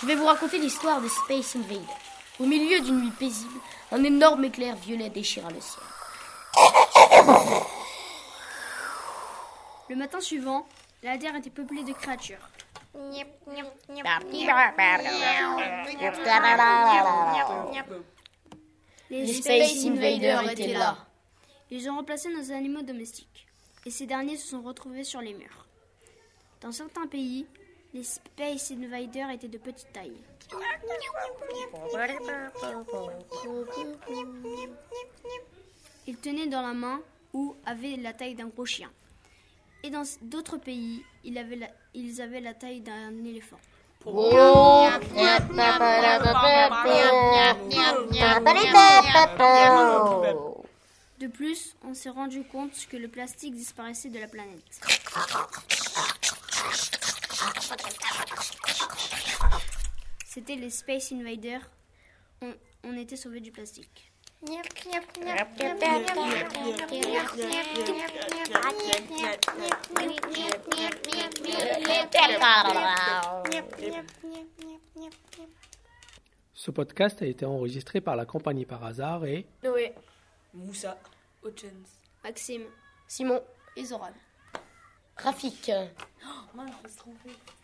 Je vais vous raconter l'histoire des Space Invaders. Au milieu d'une nuit paisible, un énorme éclair violet déchira le ciel. Le matin suivant, la Terre était peuplée de créatures. Les Space Invaders étaient là. Ils ont remplacé nos animaux domestiques, et ces derniers se sont retrouvés sur les murs. Dans certains pays, les Space Invaders étaient de petite taille. Ils tenaient dans la main ou avaient la taille d'un gros chien. Et dans d'autres pays, ils avaient la taille d'un éléphant. De plus, on s'est rendu compte que le plastique disparaissait de la planète. C'était les Space Invaders. On était sauvés du plastique. Ce podcast a été enregistré par la compagnie Par hasard et Noé, Moussa, Ochens, Maxime, Simon et Zoran. Rafik. Oh, moi, je me suis trompée.